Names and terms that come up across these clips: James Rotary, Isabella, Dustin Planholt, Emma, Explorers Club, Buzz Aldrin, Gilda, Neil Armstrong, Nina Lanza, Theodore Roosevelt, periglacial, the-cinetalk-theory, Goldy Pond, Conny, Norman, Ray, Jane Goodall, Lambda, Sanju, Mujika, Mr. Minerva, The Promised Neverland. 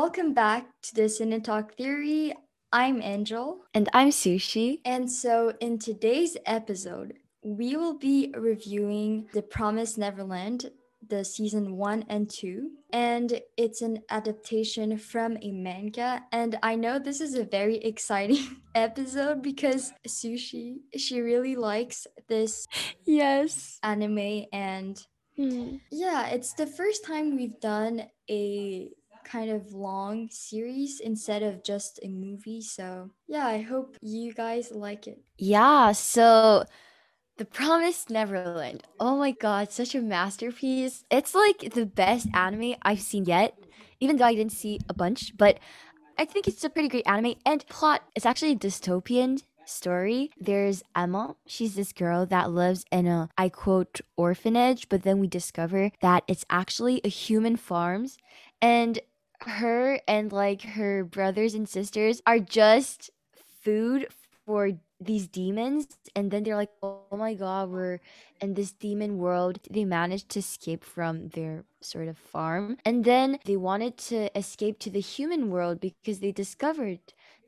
Welcome back to the Cine Talk Theory. I'm Angel. And I'm Sushi. And so in today's episode, we will be reviewing The Promised Neverland, the season 1 and 2. And it's an adaptation from a manga. And I know this is a very exciting episode because Sushi, she really likes this anime. And yeah, it's the first time we've done a kind of long series instead of just a movie. So yeah, I hope you guys like it. Yeah, so The Promised Neverland. Oh my god, such a masterpiece. It's like the best anime I've seen yet, even though I didn't see a bunch, but I think it's a pretty great anime and plot. It's actually a dystopian story. There's Emma. She's this girl that lives in a, I quote, orphanage, but then we discover that it's actually a human farm, and her and like her brothers and sisters are just food for these demons. And then they're like, oh my god, we're in this demon world. They managed to escape from their sort of farm, and then they wanted to escape to the human world because they discovered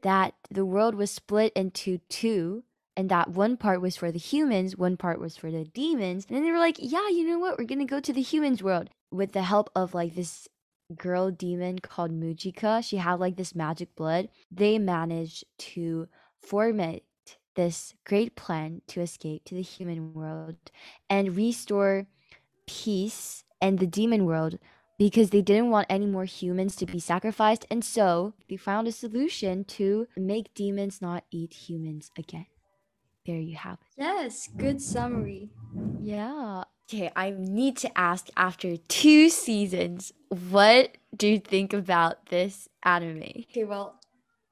that the world was split into two, and that one part was for the humans, one part was for the demons. And then they were like, yeah, you know what, we're gonna go to the humans world. With the help of like this girl demon called Mujika, she had like this magic blood. They managed to formate this great plan to escape to the human world and restore peace and the demon world, because they didn't want any more humans to be sacrificed. And so they found a solution to make demons not eat humans again. There you have it. Yes, good summary. Yeah. Okay, I need to ask, after 2 seasons, what do you think about this anime? Okay, well,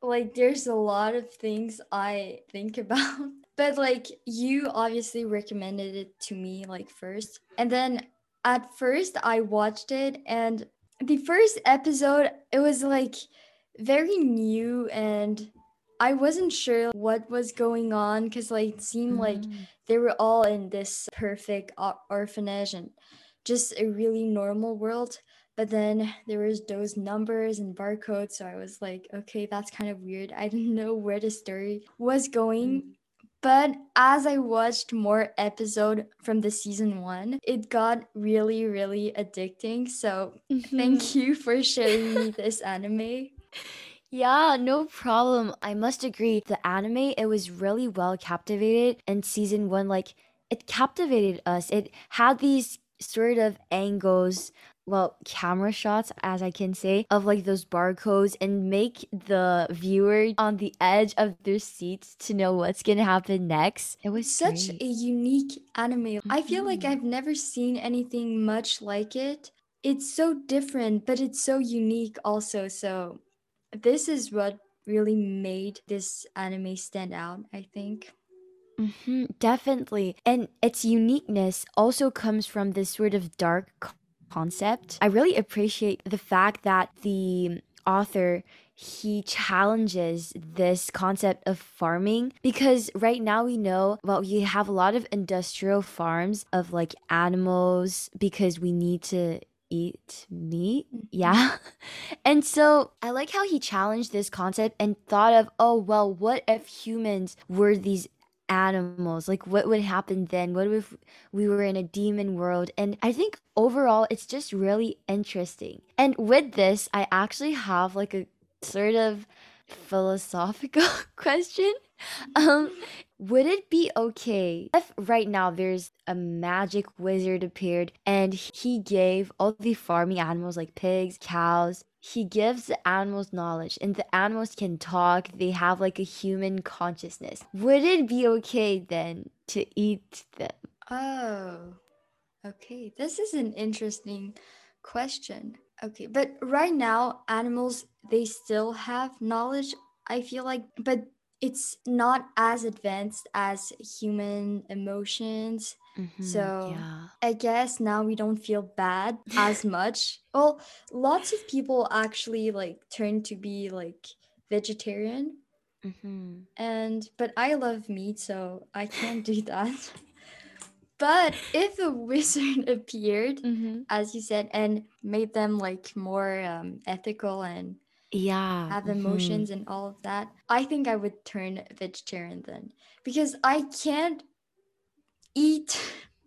like, there's a lot of things I think about, but like, you obviously recommended it to me like first, and then at first I watched it, and the first episode, it was like very new, and I wasn't sure what was going on, because like it seemed like they were all in this perfect orphanage and just a really normal world. But then there was those numbers and barcodes, so I was like, okay, that's kind of weird. I didn't know where the story was going. But as I watched more episode from the season 1, it got really, really addicting. So thank you for sharing me this anime. Yeah, no problem. I must agree. The anime, it was really well captivated in season 1. Like, it captivated us. It had these sort of angles, well, camera shots, as I can say, of like those barcodes, and make the viewer on the edge of their seats to know what's gonna happen next. It was such a unique anime. I feel like I've never seen anything much like it. It's so different, but it's so unique also. So this is what really made this anime stand out, I think. Definitely. And its uniqueness also comes from this sort of dark concept. I really appreciate the fact that the author, he challenges this concept of farming, because right now we know, well, you have a lot of industrial farms of like animals because we need to eat meat. Yeah. And so I like how he challenged this concept and thought of, oh, well, what if humans were these animals? Like, what would happen then? What if we were in a demon world? And I think overall it's just really interesting. And with this, I actually have like a sort of philosophical question. Would it be okay if right now there's a magic wizard appeared and he gave all the farming animals, like pigs, cows, he gives the animals knowledge, and the animals can talk, they have like a human consciousness. Would it be okay then to eat them? Oh, okay. This is an interesting question. Okay, but right now, animals, they still have knowledge, I feel like, but it's not as advanced as human emotions. So yeah. I guess now we don't feel bad as much. Well, lots of people actually like turn to be like vegetarian. And but I love meat, so I can't do that. But if a wizard appeared, as you said, and made them like more ethical and yeah, have emotions and all of that. I think I would turn vegetarian then, because I can't eat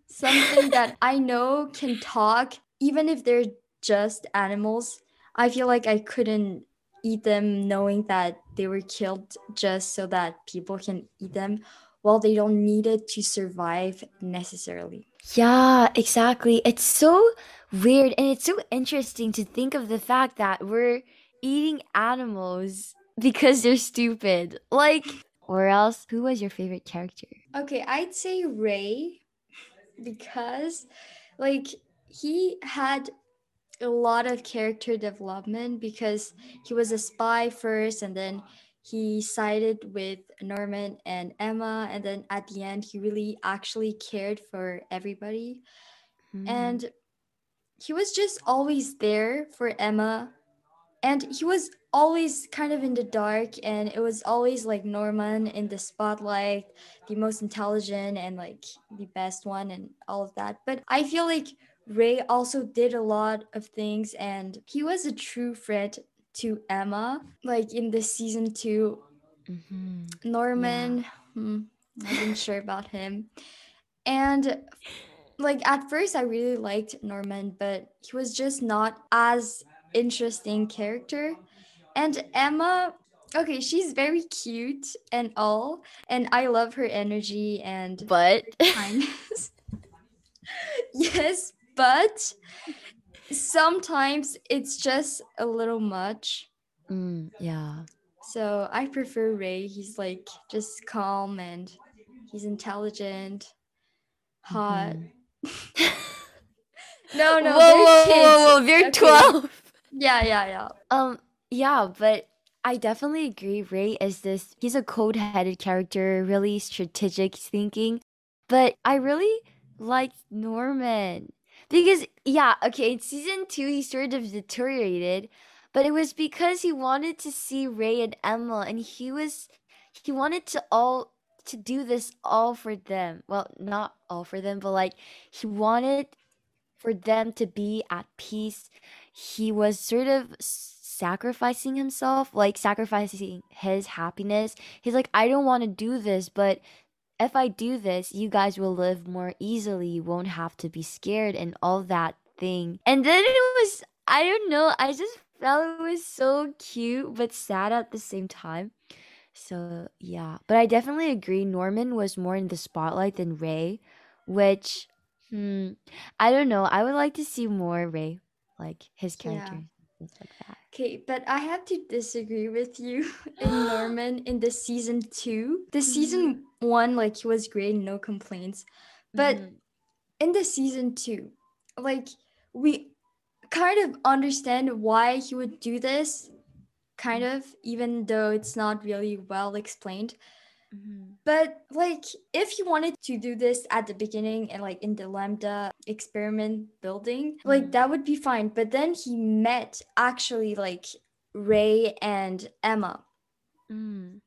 something that I know can talk. Even if they're just animals, I feel like I couldn't eat them knowing that they were killed just so that people can eat them while they don't need it to survive necessarily. Yeah, exactly. It's so weird, and it's so interesting to think of the fact that we're eating animals because they're stupid. Like, or else, who was your favorite character? Okay, I'd say Ray, because like he had a lot of character development, because he was a spy first, and then he sided with Norman and Emma, and then at the end he really actually cared for everybody. And he was just always there for Emma, and he was always kind of in the dark, and it was always like Norman in the spotlight, the most intelligent and like the best one and all of that. But I feel like Ray also did a lot of things, and he was a true friend to Emma, like in this season 2. Norman, I wasn't sure about him. And like at first I really liked Norman, but he was just not as interesting character. And Emma, okay, she's very cute and all, and I love her energy and but kindness. Yes, but sometimes it's just a little much. Yeah. So I prefer Ray. He's like just calm, and he's intelligent, hot. No, whoa, kids. Whoa. They're okay. 12. Yeah. Yeah, but I definitely agree. Ray is this, he's a cold-headed character, really strategic thinking. But I really liked Norman. Because, yeah, okay, in season 2, he sort of deteriorated, but it was because he wanted to see Ray and Emma, and he wanted to do this all for them. Well, not all for them, but like, he wanted for them to be at peace. He was sort of sacrificing himself, like sacrificing his happiness. He's like, I don't want to do this, but if I do this, you guys will live more easily. You won't have to be scared and all that thing. And then it was, I don't know, I just felt it was so cute but sad at the same time. So, yeah. But I definitely agree, Norman was more in the spotlight than Ray, which, I don't know. I would like to see more Ray, like his character. Yeah. Things like that. Okay, but I have to disagree with you in Norman in the season 2. The season 1, like, he was great, no complaints. But in the season 2, like, we kind of understand why he would do this, kind of, even though it's not really well explained. But like, if he wanted to do this at the beginning and like in the Lambda experiment building, like that would be fine. But then he met actually like Ray and Emma, and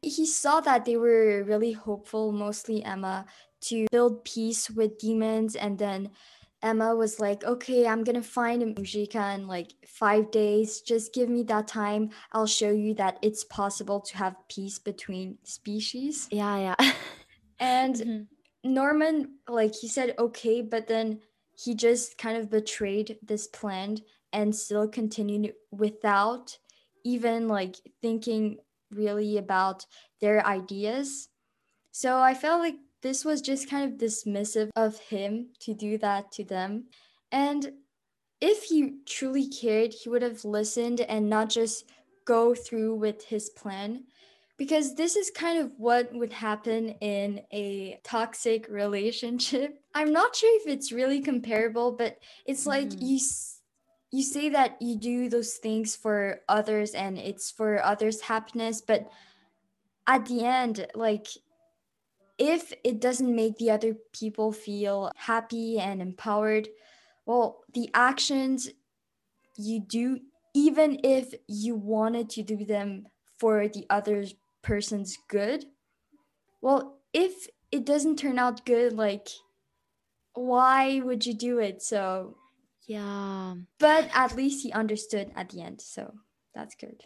he saw that they were really hopeful, mostly Emma, to build peace with demons. And then Emma was like, okay, I'm gonna find Mujika in like 5 days. Just give me that time. I'll show you that it's possible to have peace between species. Yeah. And Norman, like, he said okay, but then he just kind of betrayed this plan and still continued without even like thinking really about their ideas. So I felt like this was just kind of dismissive of him to do that to them. And if he truly cared, he would have listened and not just go through with his plan. Because this is kind of what would happen in a toxic relationship. I'm not sure if it's really comparable, but it's like you say that you do those things for others and it's for others' happiness. But at the end, like, if it doesn't make the other people feel happy and empowered, well, the actions you do, even if you wanted to do them for the other person's good, well, if it doesn't turn out good, like, why would you do it? So, yeah. But at least he understood at the end, so. That's good.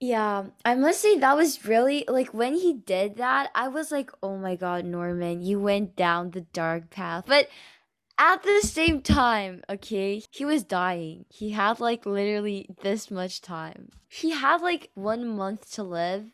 Yeah, I must say that was really, like, when he did that, I was like, oh my God, Norman, you went down the dark path. But at the same time, okay, he was dying. He had like literally this much time. He had like 1 month to live.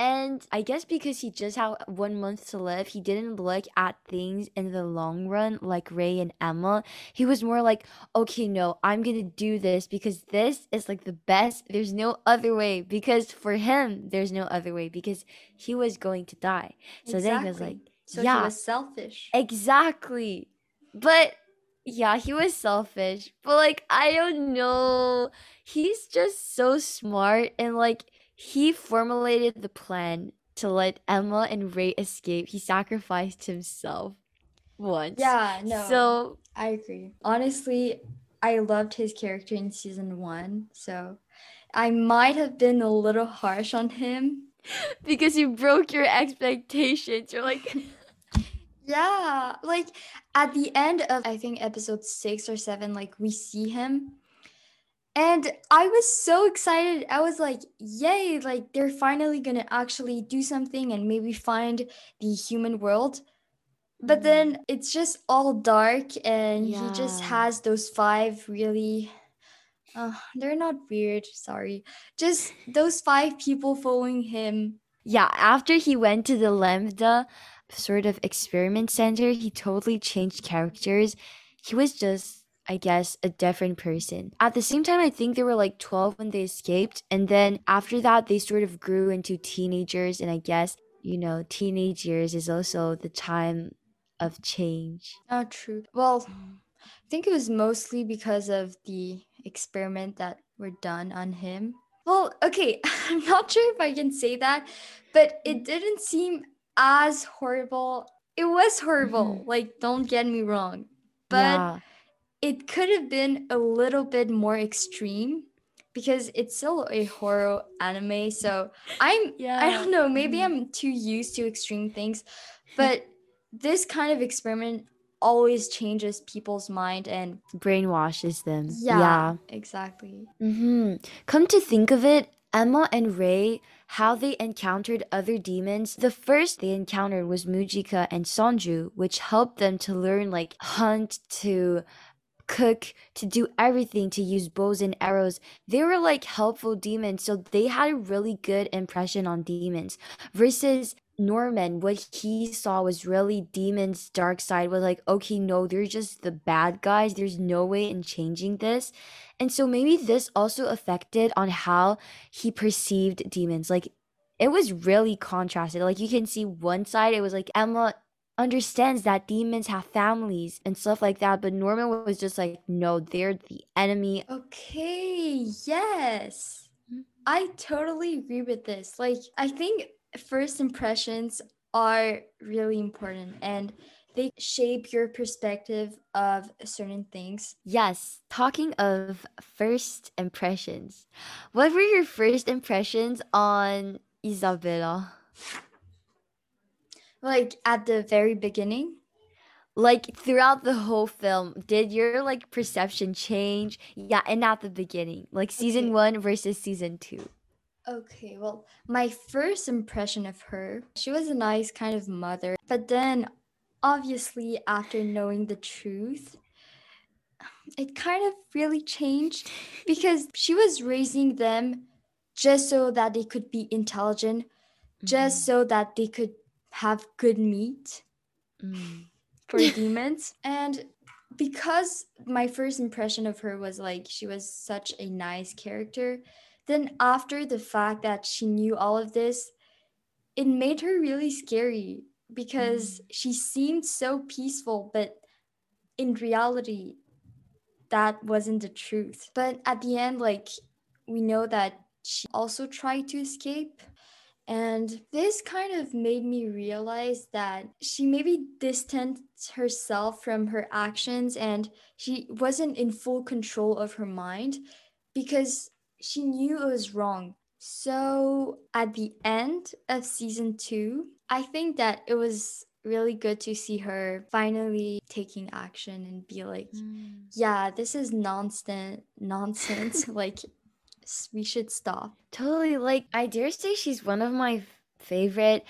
And I guess because he just had 1 month to live, he didn't look at things in the long run like Ray and Emma. He was more like, okay, no, I'm going to do this because this is like the best. There's no other way, because for him, there's no other way, because he was going to die. So exactly. Then he was like, yeah. So he was selfish. Exactly. But yeah, he was selfish. But like, I don't know. He's just so smart, and like, he formulated the plan to let Emma and Ray escape. He sacrificed himself once. Yeah, no. So I agree. Honestly, I loved his character in season 1. So I might have been a little harsh on him. Because you broke your expectations. You're like... yeah. Like at the end of, I think, episode 6 or 7, like we see him. And I was so excited. I was like, yay, like they're finally going to actually do something and maybe find the human world. But then it's just all dark, and yeah. He just has those 5 really, they're not weird, sorry. Just those 5 people following him. Yeah, after he went to the Lambda sort of experiment center, he totally changed characters. He was just... I guess, a different person. At the same time, I think they were like 12 when they escaped. And then after that, they sort of grew into teenagers. And I guess, you know, teenage years is also the time of change. Oh, true. Well, I think it was mostly because of the experiment that were done on him. Well, okay, I'm not sure if I can say that, but it didn't seem as horrible. It was horrible. Like, don't get me wrong. But... yeah. It could have been a little bit more extreme because it's still a horror anime. So I don't know, maybe I'm too used to extreme things, but this kind of experiment always changes people's mind and brainwashes them. Yeah, exactly. Come to think of it, Emma and Ray, how they encountered other demons. The first they encountered was Mujika and Sanju, which helped them to learn, like, hunt, to cook, to do everything, to use bows and arrows. They were like helpful demons, so they had a really good impression on demons. Versus Norman, what he saw was really demons' dark side, was like, okay, no, they're just the bad guys. There's no way in changing this. And so maybe this also affected on how he perceived demons. Like, it was really contrasted. Like, you can see one side, it was like Emma understands that demons have families and stuff like that, but Norman was just like, no, they're the enemy. Okay, yes. I totally agree with this. Like, I think first impressions are really important, and they shape your perspective of certain things. Yes. Talking of first impressions, what were your first impressions on Isabella? Like, at the very beginning? Like, throughout the whole film, did your, like, perception change? Yeah, and at the beginning. Like, season 1 versus season 2. Okay, well, my first impression of her, she was a nice kind of mother. But then, obviously, after knowing the truth, it kind of really changed. Because she was raising them just so that they could be intelligent. Just so that they could have good meat for demons. And because my first impression of her was like, she was such a nice character, then after the fact that she knew all of this, it made her really scary because she seemed so peaceful, but in reality, that wasn't the truth. But at the end, like, we know that she also tried to escape. And this kind of made me realize that she maybe distanced herself from her actions, and she wasn't in full control of her mind because she knew it was wrong. So at the end of season 2, I think that it was really good to see her finally taking action and be like, yeah, this is nonsense. Like, relapse. We should stop. Totally. Like, I dare say she's one of my favorite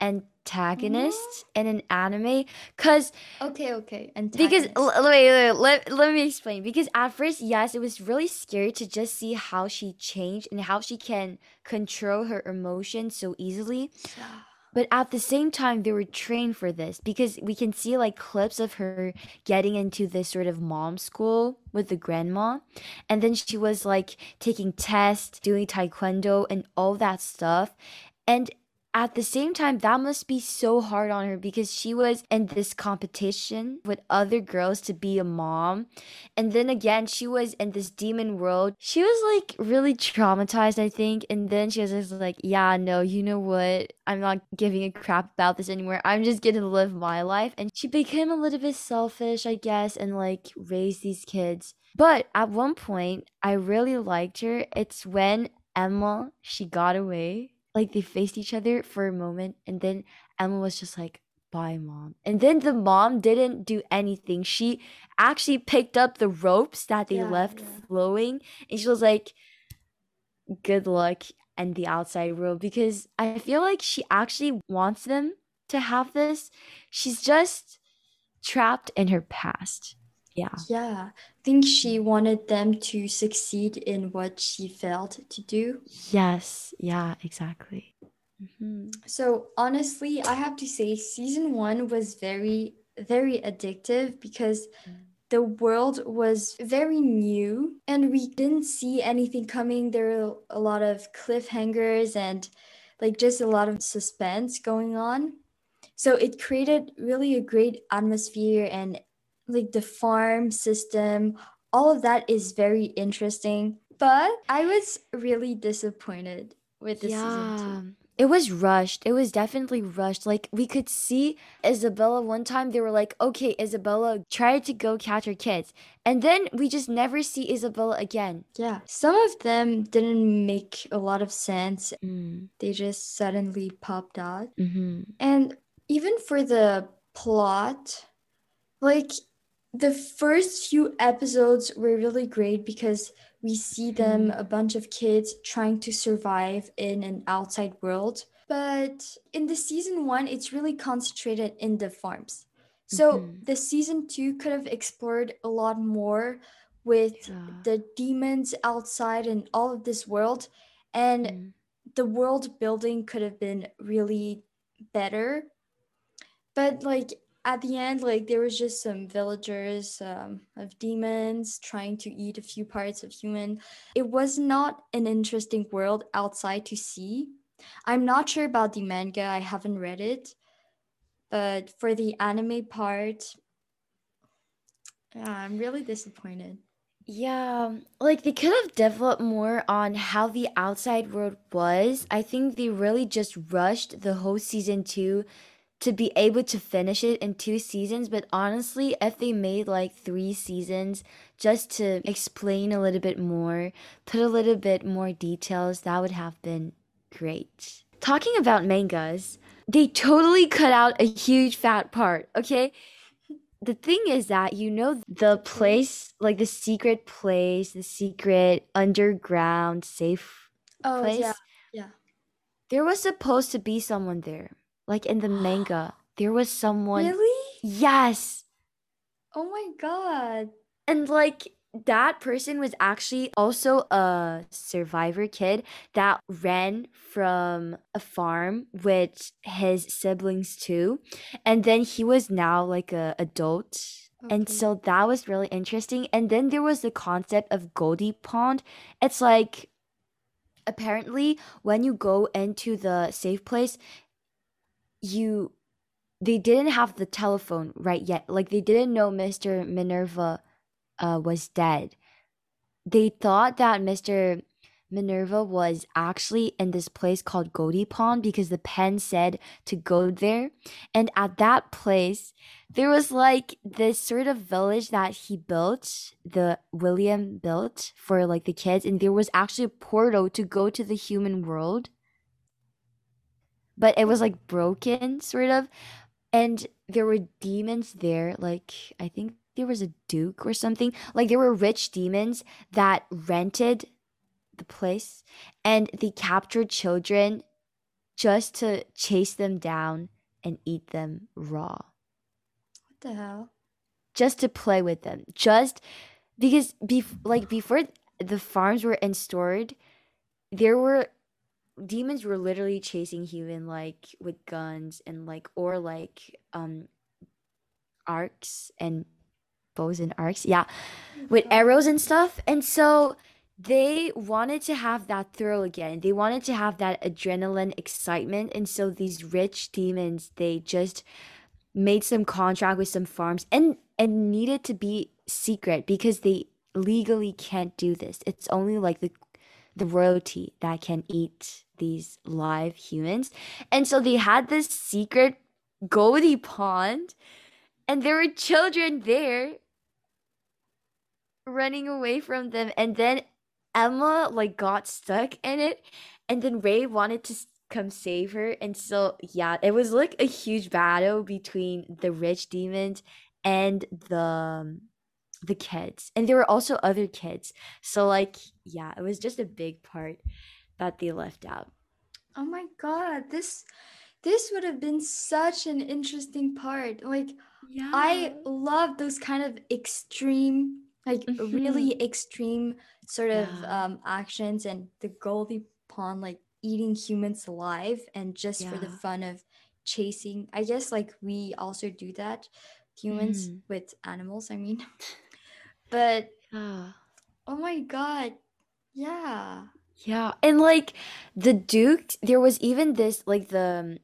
antagonists in an anime. Because... Okay. Antagonist. Because, wait, let me explain. Because at first, yes, it was really scary to just see how she changed and how she can control her emotions so easily. But at the same time, they were trained for this because we can see like clips of her getting into this sort of mom school with the grandma. And then she was like taking tests, doing taekwondo and all that stuff. And at the same time, that must be so hard on her because she was in this competition with other girls to be a mom. And then again, she was in this demon world. She was like really traumatized, I think. And then she was just like, yeah, no, you know what? I'm not giving a crap about this anymore. I'm just going to live my life. And she became a little bit selfish, I guess, and like raised these kids. But at one point, I really liked her. It's when Emma, she got away. Like, they faced each other for a moment, and then Emma was just like, bye, mom. And then the mom didn't do anything. She actually picked up the ropes that they left flowing, and she was like, good luck in the outside world. Because I feel like she actually wants them to have this. She's just trapped in her past. Yeah. I think she wanted them to succeed in what she failed to do. Yes. Yeah, exactly. Mm-hmm. So honestly, I have to say season 1 was very, very addictive because the world was very new and we didn't see anything coming. There were a lot of cliffhangers and like just a lot of suspense going on. So it created really a great atmosphere, and like the farm system, all of that is very interesting. But I was really disappointed with the season 2. It was rushed. It was definitely rushed. Like, we could see Isabella one time. They were like, okay, Isabella tried to go catch her kids. And then we just never see Isabella again. Yeah. Some of them didn't make a lot of sense. They just suddenly popped out. And even for the plot, like, the first few episodes were really great because we see them, a bunch of kids, trying to survive in an outside world. But in the season 1, it's really concentrated in the farms. So the season 2 could have explored a lot more with the demons outside and all of this world. And the world building could have been really better. But like, at the end, like, there was just some villagers of demons trying to eat a few parts of human. It was not an interesting world outside to see. I'm not sure about the manga. I haven't read it. But for the anime part, I'm really disappointed. Yeah, like, they could have developed more on how the outside world was. I think they really just rushed the whole season 2 to be able to finish it in 2 seasons. But honestly, if they made like 3 seasons just to explain a little bit more, put a little bit more details, that would have been great. Talking about mangas, they totally cut out a huge fat part, okay? The thing is that, you know, the place, like the secret place, the secret underground safe place? Yeah. There was supposed to be someone there. Like, in the manga, there was someone. Really? Yes. Oh my god. And like, that person was actually also a survivor kid that ran from a farm with his siblings too. And then he was now like an adult. Okay. And so that was really interesting. And then there was the concept of Goldy Pond. It's like, apparently when you go into the safe place, they didn't have the telephone right yet. Like, they didn't know Mr. Minerva was dead. They thought that Mr. Minerva was actually in this place called Goldy Pond because the pen said to go there. And at that place, there was like this sort of village that he built, the William built for like the kids. And there was actually a portal to go to the human world. But it was like broken, sort of. And there were demons there. Like, I think there was a duke or something. Like, there were rich demons that rented the place and the captured children just to chase them down and eat them raw. What the hell? Just to play with them. Just because before the farms were restored, there were demons were literally chasing human with guns and arcs and bows and arcs, yeah, with arrows and stuff. And so they wanted to have that thrill again. They wanted to have that adrenaline excitement. And so these rich demons, they just made some contract with some farms and needed to be secret because they legally can't do this. It's only the royalty that can eat these live humans. And so they had this secret Goldy Pond, and there were children there running away from them. And then Emma got stuck in it, and then Ray wanted to come save her. And so yeah, it was a huge battle between the rich demons and the kids, and there were also other kids. So yeah, it was just a big part that they left out. Oh my god, this would have been such an interesting part. Yeah. I love those kind of extreme, mm-hmm. really extreme sort of actions, and the Goldy Pond eating humans alive and just for the fun of chasing. I guess we also do that, humans with animals, I mean. But oh my god, yeah. And the duke, there was even this the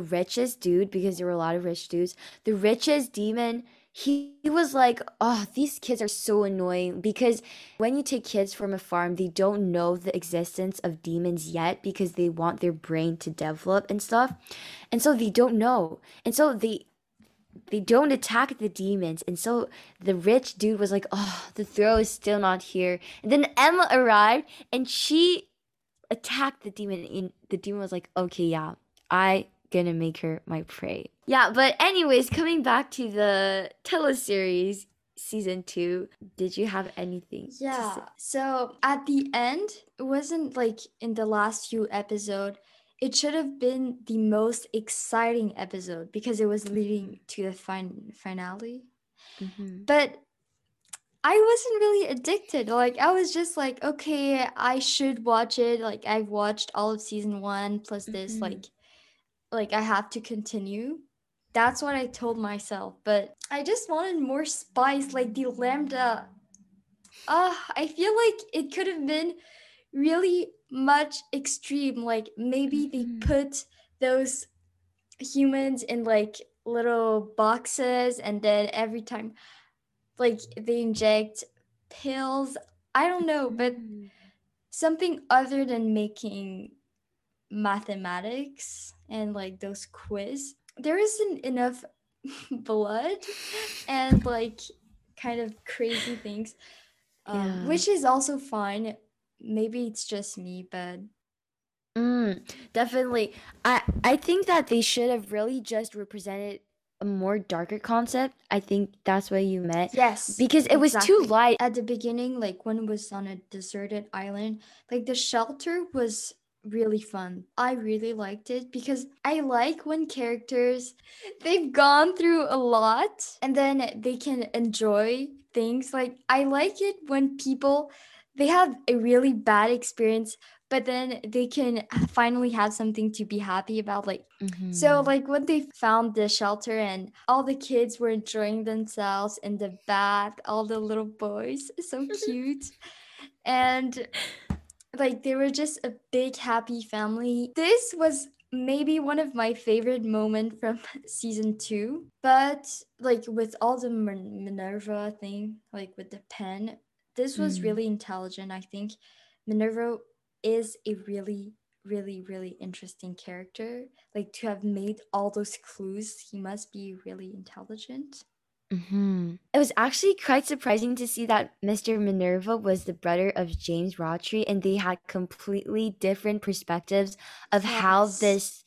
richest dude, because there were a lot of rich dudes. The richest demon, he was oh, these kids are so annoying, because when you take kids from a farm, they don't know the existence of demons yet because they want their brain to develop and stuff, and so they don't know, and so they don't attack the demons. And so the rich dude was the throw is still not here. And then Emma arrived and she attacked the demon, and the demon was okay, yeah, I gonna make her my prey. Yeah, but anyways, coming back to the teleseries season 2, did you have anything to say? So at the end, it wasn't in the last few episodes. It should have been the most exciting episode because it was leading to the finale. Mm-hmm. But I wasn't really addicted. I was just okay, I should watch it. I've watched all of season 1 plus this. Mm-hmm. I have to continue. That's what I told myself. But I just wanted more spice, the Lambda. I feel it could have been really much extreme. Maybe they put those humans in little boxes, and then every time they inject pills, I don't know, but something other than making mathematics and those quiz. There isn't enough blood and kind of crazy things, which is also fine. Maybe it's just me, but definitely I think that they should have really just represented a more darker concept. I think that's what you meant. Yes, because it was too light at the beginning. When it was on a deserted island, the shelter was really fun. I really liked it because I like when characters, they've gone through a lot and then they can enjoy things. I like it when people, they have a really bad experience, but then they can finally have something to be happy about. So when they found the shelter and all the kids were enjoying themselves in the bath, all the little boys, so cute. And they were just a big happy family. This was maybe one of my favorite moments from season 2. But with all the Minerva thing, with the pen, this was really intelligent. I think Minerva is a really, really, really interesting character. To have made all those clues, he must be really intelligent. Mm-hmm. It was actually quite surprising to see that Mr. Minerva was the brother of James Rotary, and they had completely different perspectives of how this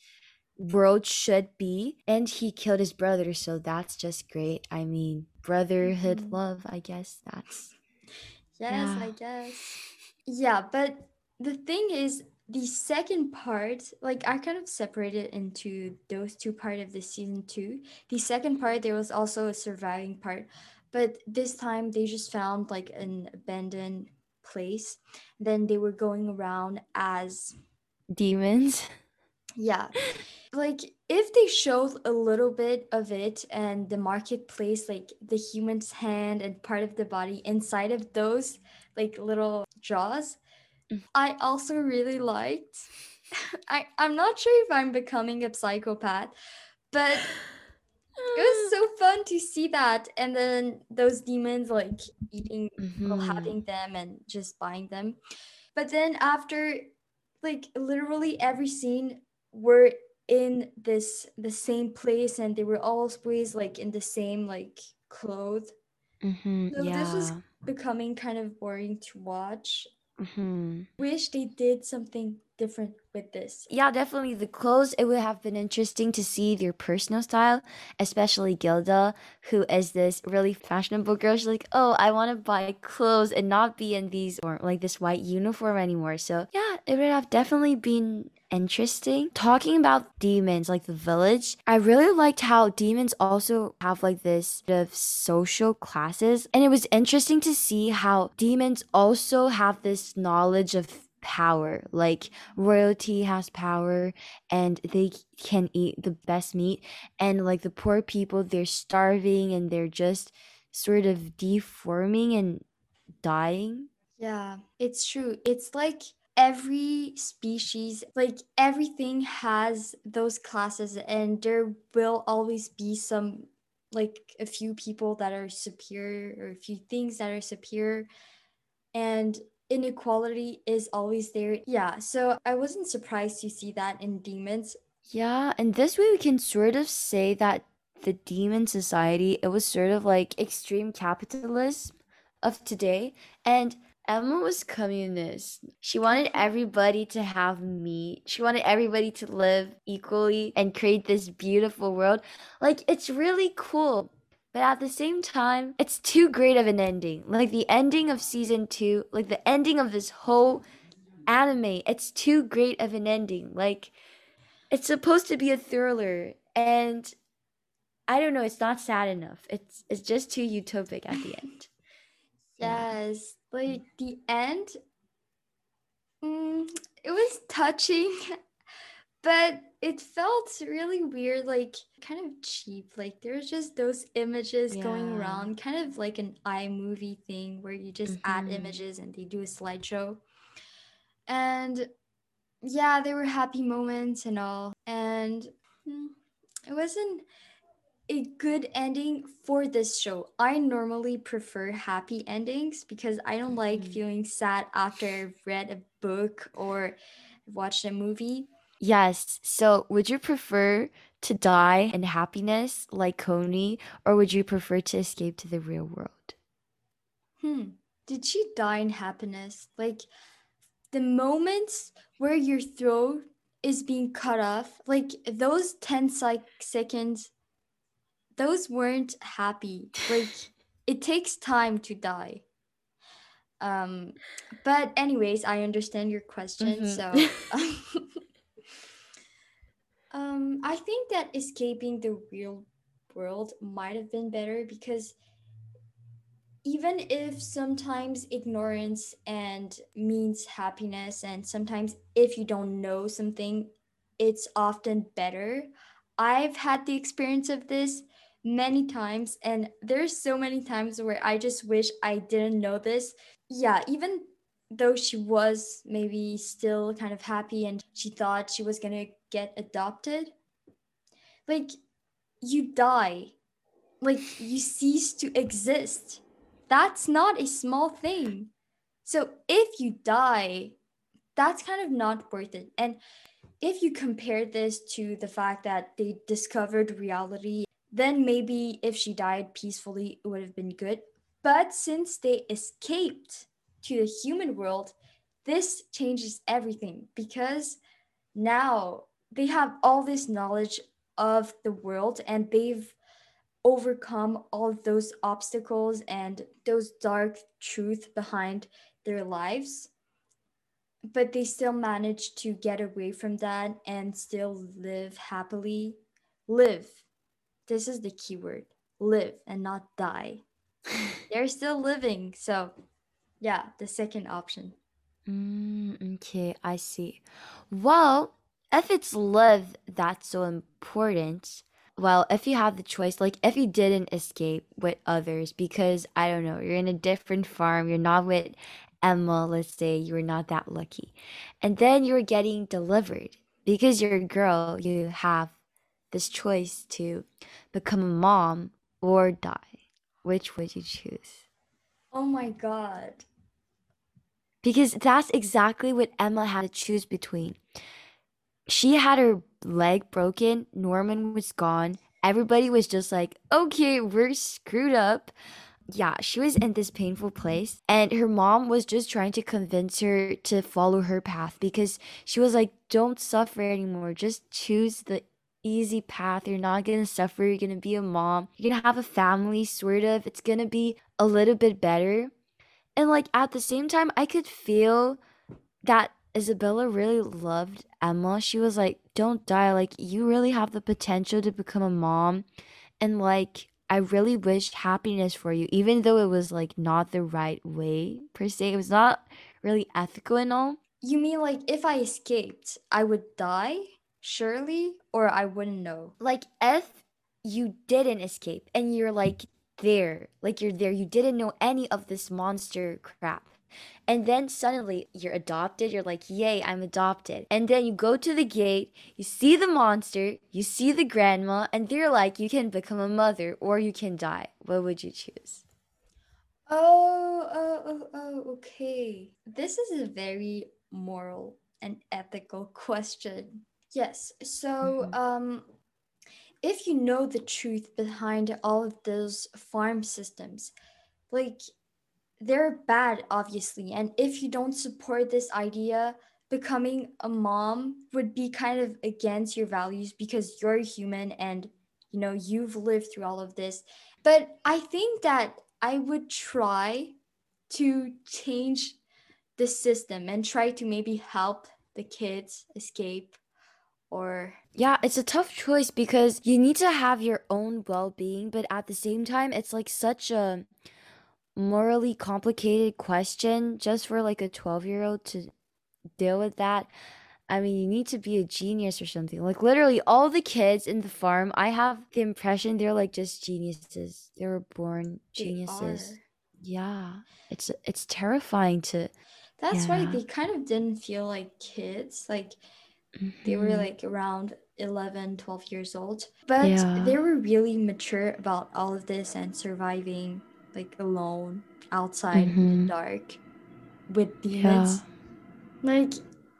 world should be. And he killed his brother, so that's just great. I mean, brotherhood love, I guess that's... Yes, yeah. I guess. Yeah, but the thing is, the second part, like I kind of separated into those two parts of the season two. The second part, there was also a surviving part, but this time they just found like an abandoned place. Then they were going around as demons. Yeah. Like if they showed a little bit of it and the marketplace, like the human's hand and part of the body inside of those like little jaws, I also really liked. I'm not sure if I'm becoming a psychopath, but it was so fun to see that. And then those demons like eating or having them and just buying them. But then after like literally every scene were in the same place and they were always like in the same like clothes. This was becoming kind of boring to watch. Wish they did something different with this. Yeah, definitely the clothes. It would have been interesting to see their personal style, especially Gilda, who is this really fashionable girl. She's like, oh, I want to buy clothes and not be in these or like this white uniform anymore. So yeah, it would have definitely been interesting. Talking about demons, like the village, I really liked how demons also have like this sort of social classes, and it was interesting to see how demons also have this knowledge of power. Like royalty has power and they can eat the best meat, and like the poor people, they're starving and they're just sort of deforming and dying. Yeah, it's true. It's like every species, like everything has those classes, and there will always be some, like a few people that are superior or a few things that are superior, and inequality is always there. Yeah, so I wasn't surprised to see that in demons. Yeah, and this way we can sort of say that the demon society, it was sort of like extreme capitalism of today, and Emma was communist. She wanted everybody to have meat. She wanted everybody to live equally and create this beautiful world. Like, it's really cool. But at the same time, it's too great of an ending. Like, the ending of season two, like, the ending of this whole anime, it's too great of an ending. Like, it's supposed to be a thriller. And I don't know, it's not sad enough. It's just too utopic at the end. Yes. Like the end, it was touching, but it felt really weird, like kind of cheap. Like there's just those images going around, kind of like an iMovie thing where you just add images and they do a slideshow. And yeah, there were happy moments and all. And it wasn't a good ending for this show. I normally prefer happy endings because I don't like feeling sad after I've read a book or watched a movie. Yes. So would you prefer to die in happiness like Conny, or would you prefer to escape to the real world? Did she die in happiness? Like the moments where your throat is being cut off, like those 10 seconds, those weren't happy. Like it takes time to die. But anyways, I understand your question. So I think that escaping the real world might have been better, because even if sometimes ignorance and means happiness, and sometimes if you don't know something, it's often better. I've had the experience of this many times, and there's so many times where I just wish I didn't know this. Yeah, even though she was maybe still kind of happy and she thought she was gonna get adopted, like you die, like you cease to exist. That's not a small thing. So if you die, that's kind of not worth it. And if you compare this to the fact that they discovered reality, then maybe if she died peacefully, it would have been good. But since they escaped to the human world, this changes everything, because now they have all this knowledge of the world and they've overcome all those obstacles and those dark truths behind their lives. But they still managed to get away from that and still live happily. Live. This is the key word. Live and not die. They're still living. So yeah, the second option. Okay, I see. Well, if it's live, that's so important. Well, if you have the choice, like if you didn't escape with others, because I don't know, you're in a different farm, you're not with Emma, let's say, you were not that lucky. And then you're getting delivered. Because you're a girl, you have this choice to become a mom or die. Which would you choose? Oh my God. Because that's exactly what Emma had to choose between. She had her leg broken, Norman was gone. Everybody was just like, okay, we're screwed up. Yeah, she was in this painful place, and her mom was just trying to convince her to follow her path because she was like, don't suffer anymore. Just choose the easy path. You're not going to suffer. You're going to be a mom. You're going to have a family, sort of. It's going to be a little bit better. And like at the same time, I could feel that Isabella really loved Emma. She was like, don't die. Like, you really have the potential to become a mom. And like, I really wished happiness for you, even though it was like not the right way per se. It was not really ethical and all. You mean like if I escaped, I would die? Surely? Or I wouldn't know. Like if you didn't escape and you're like you're there, you didn't know any of this monster crap. And then suddenly you're adopted. You're like, yay, I'm adopted. And then you go to the gate, you see the monster, you see the grandma, and they're like, you can become a mother or you can die. What would you choose? Okay. This is a very moral and ethical question. Yes. So, if you know the truth behind all of those farm systems, like, they're bad, obviously. And if you don't support this idea, becoming a mom would be kind of against your values because you're human and, you know, you've lived through all of this. But I think that I would try to change the system and try to maybe help the kids escape. Or yeah, it's a tough choice because you need to have your own well-being. But at the same time, it's like such a morally complicated question just for like a 12-year-old to deal with that. I mean, you need to be a genius or something. Like literally all the kids in the farm, I have the impression they're like just geniuses. They were born geniuses. They are. Yeah, it's terrifying to. That's right. They kind of didn't feel like kids. Like they were like around 11, 12 years old, but they were really mature about all of this and surviving. Like alone, outside in the dark, with demons. Yeah. Like,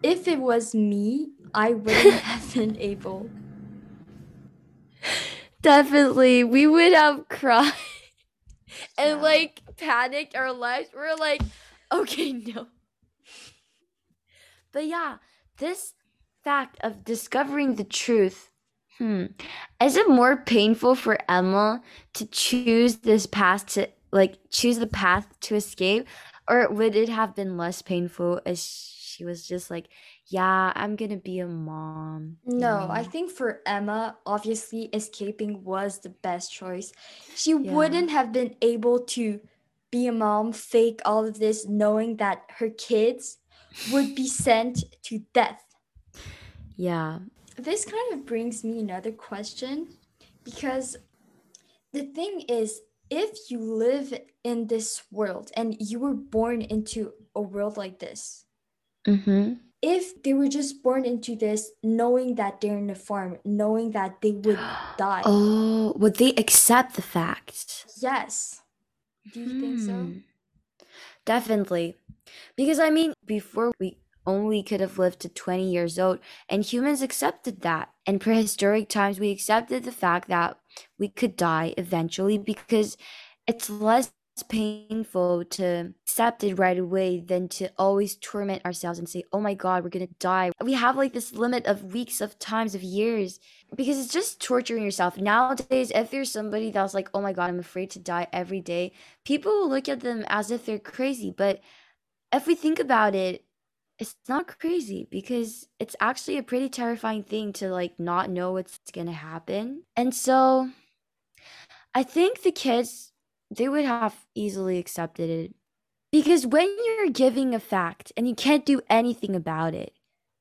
if it was me, I wouldn't have been able. Definitely, we would have cried and like panicked our lives. We're like, okay, no. But yeah, this fact of discovering the truth. Is it more painful for Emma to choose this path to like choose the path to escape, or would it have been less painful as she was just like, yeah, I'm gonna be a mom? No, I think for Emma, obviously escaping was the best choice. She wouldn't have been able to be a mom, fake all of this, knowing that her kids would be sent to death. Yeah. This kind of brings me another question, because the thing is, if you live in this world and you were born into a world like this, if they were just born into this, knowing that they're in a farm, knowing that they would die. Oh, would they accept the fact? Yes. Do you think so? Definitely. Because I mean, before we only could have lived to 20 years old, and humans accepted that. In prehistoric times, we accepted the fact that we could die eventually because it's less painful to accept it right away than to always torment ourselves and say, oh my God, we're gonna die. We have like this limit of weeks, of times, of years, because it's just torturing yourself. Nowadays, if there's somebody that's like, oh my God, I'm afraid to die every day, people will look at them as if they're crazy. But if we think about it, It's not crazy because it's actually a pretty terrifying thing to like not know what's going to happen. And so I think the kids, they would have easily accepted it, because when you're giving a fact and you can't do anything about it,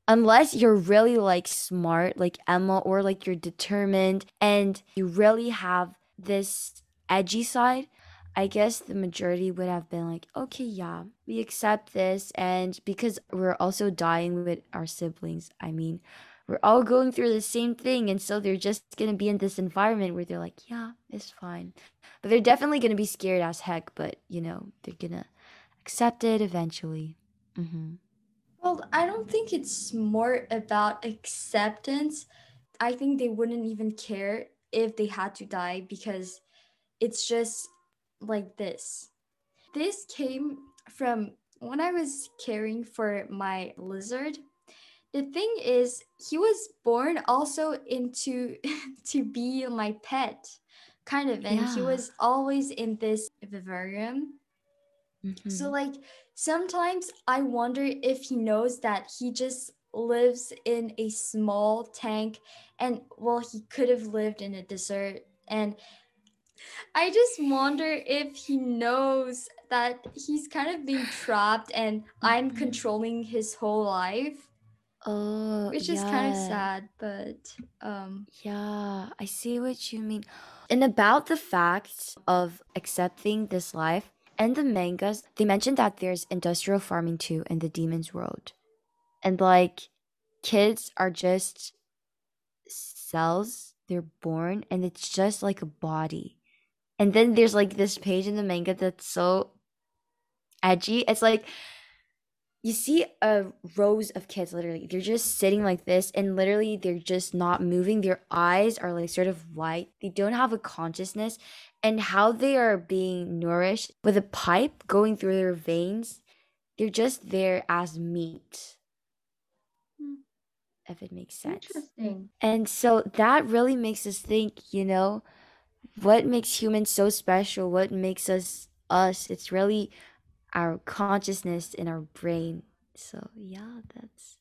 unless you're really like smart like Emma, or like you're determined and you really have this edgy side, I guess the majority would have been like, okay, yeah, we accept this. And because we're also dying with our siblings, I mean, we're all going through the same thing. And so they're just going to be in this environment where they're like, yeah, it's fine. But they're definitely going to be scared as heck. But, you know, they're going to accept it eventually. Mm-hmm. Well, I don't think it's more about acceptance. I think they wouldn't even care if they had to die, because it's just like this came from when I was caring for my lizard. The thing is, he was born also into to be my pet kind of, and yeah, he was always in this vivarium. Mm-hmm. So like sometimes I wonder if he knows that he just lives in a small tank, and well, he could have lived in a desert, and I just wonder if he knows that he's kind of being trapped and I'm controlling his whole life. Oh, which is kind of sad, but yeah, I see what you mean. And about the fact of accepting this life, and the mangas, they mentioned that there's industrial farming too in the Demon's World. And like, kids are just cells, they're born, and it's just like a body. And then there's like this page in the manga that's so edgy. It's like you see a rows of kids, literally. They're just sitting like this, and literally they're just not moving. Their eyes are like sort of white. They don't have a consciousness, and how they are being nourished with a pipe going through their veins. They're just there as meat. If it makes sense. Interesting. And so that really makes us think, you know, what makes humans so special? What makes us us? It's really our consciousness in our brain. So yeah, that's...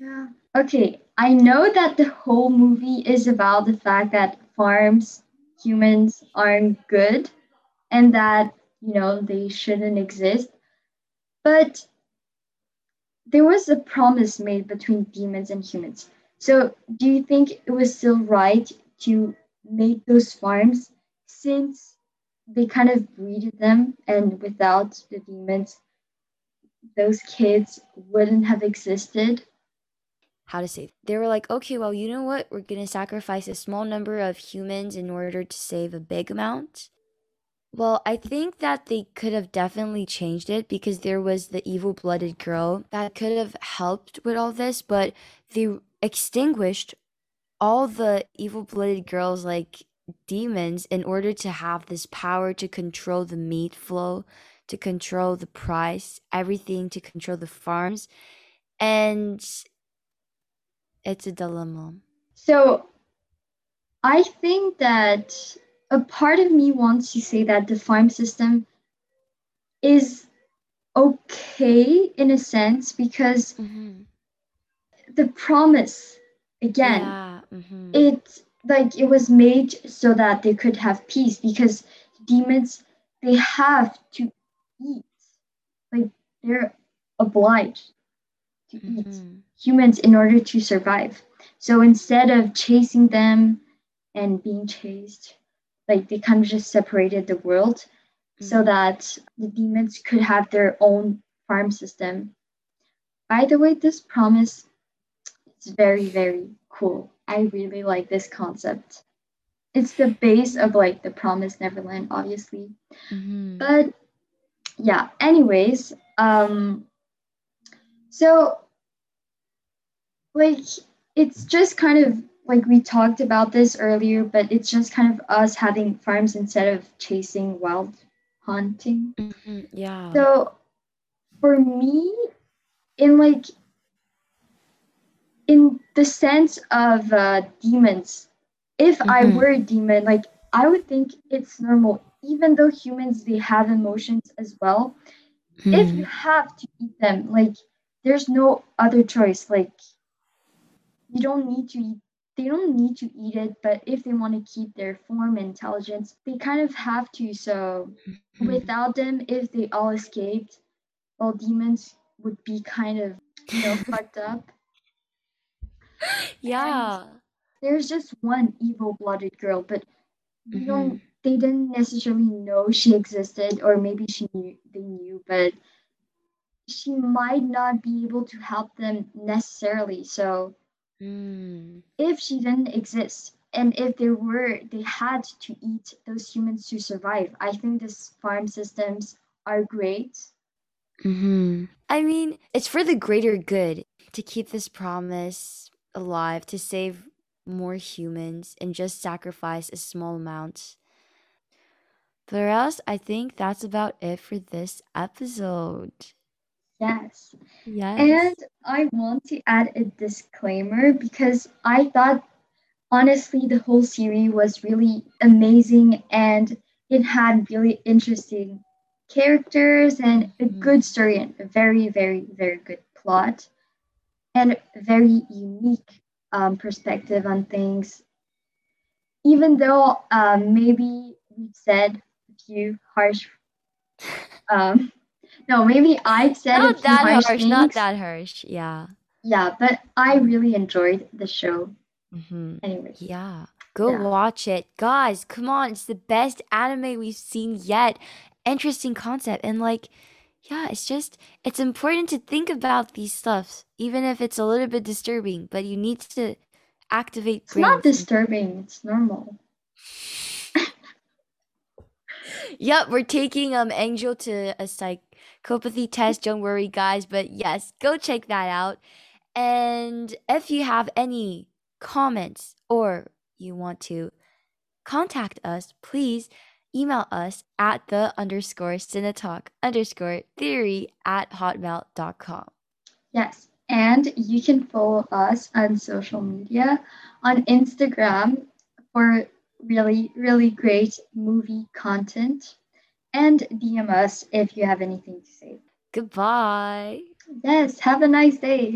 Yeah. Okay, I know that the whole movie is about the fact that farms, humans aren't good, and that, you know, they shouldn't exist. But there was a promise made between demons and humans. So do you think it was still right to make those farms, since they kind of breeded them, and without the demons, those kids wouldn't have existed? How to say, they were like, okay, well, you know what? We're going to sacrifice a small number of humans in order to save a big amount. Well, I think that they could have definitely changed it, because there was the evil-blooded girl that could have helped with all this, but they extinguished all the evil-blooded girls like demons in order to have this power to control the meat flow, to control the price, everything, to control the farms. And it's a dilemma. So I think that a part of me wants to say that the farm system is okay in a sense, because the promise, again, it like it was made so that they could have peace, because demons, they have to eat. Like, they're obliged to eat humans in order to survive. So instead of chasing them and being chased, like, they kind of just separated the world so that the demons could have their own farm system. By the way, this promise is very, very cool. I really like this concept. It's the base of, like, The Promised Neverland, obviously. Mm-hmm. But, yeah, anyways. So, like, it's just kind of, like, we talked about this earlier, but it's just kind of us having farms instead of chasing wild hunting. Mm-hmm, yeah. So for me, in the sense of demons, if I were a demon, like, I would think it's normal, even though humans, they have emotions as well. If you have to eat them, like, there's no other choice. Like, you don't need to eat. They don't need to eat it, but if they want to keep their form and intelligence, they kind of have to. So without them, if they all escaped, well, demons would be kind of, you know, fucked up. Yeah. And there's just one evil-blooded girl, but you don't. They didn't necessarily know she existed, or maybe she knew. They knew, but she might not be able to help them necessarily. So if she didn't exist, and if they had to eat those humans to survive, I think these farm systems are great. I mean, it's for the greater good to keep this promise alive, to save more humans and just sacrifice a small amount. But else, I think that's about it for this episode. Yes. And I want to add a disclaimer, because I thought, honestly, the whole series was really amazing, and it had really interesting characters and a good story and a very, very, very good plot and a very unique perspective on things. Even though maybe we've said a few harsh I've said a few harsh things. Not that harsh, yeah. Yeah, but I really enjoyed the show. Anyway. Yeah, watch it. Guys, come on. It's the best anime we've seen yet. Interesting concept. And like, yeah, it's important to think about these stuff, even if it's a little bit disturbing, but you need to activate It's brains. Not disturbing. It's normal. Yep, we're taking Angel to a psychopathy test. Don't worry, guys. But yes, go check that out. And if you have any comments or you want to contact us, please email us at the_cinetalk_theory@hotmail.com. Yes, and you can follow us on social media, on Instagram for really, really great movie content, and DM us if you have anything to say. Goodbye. Yes, have a nice day.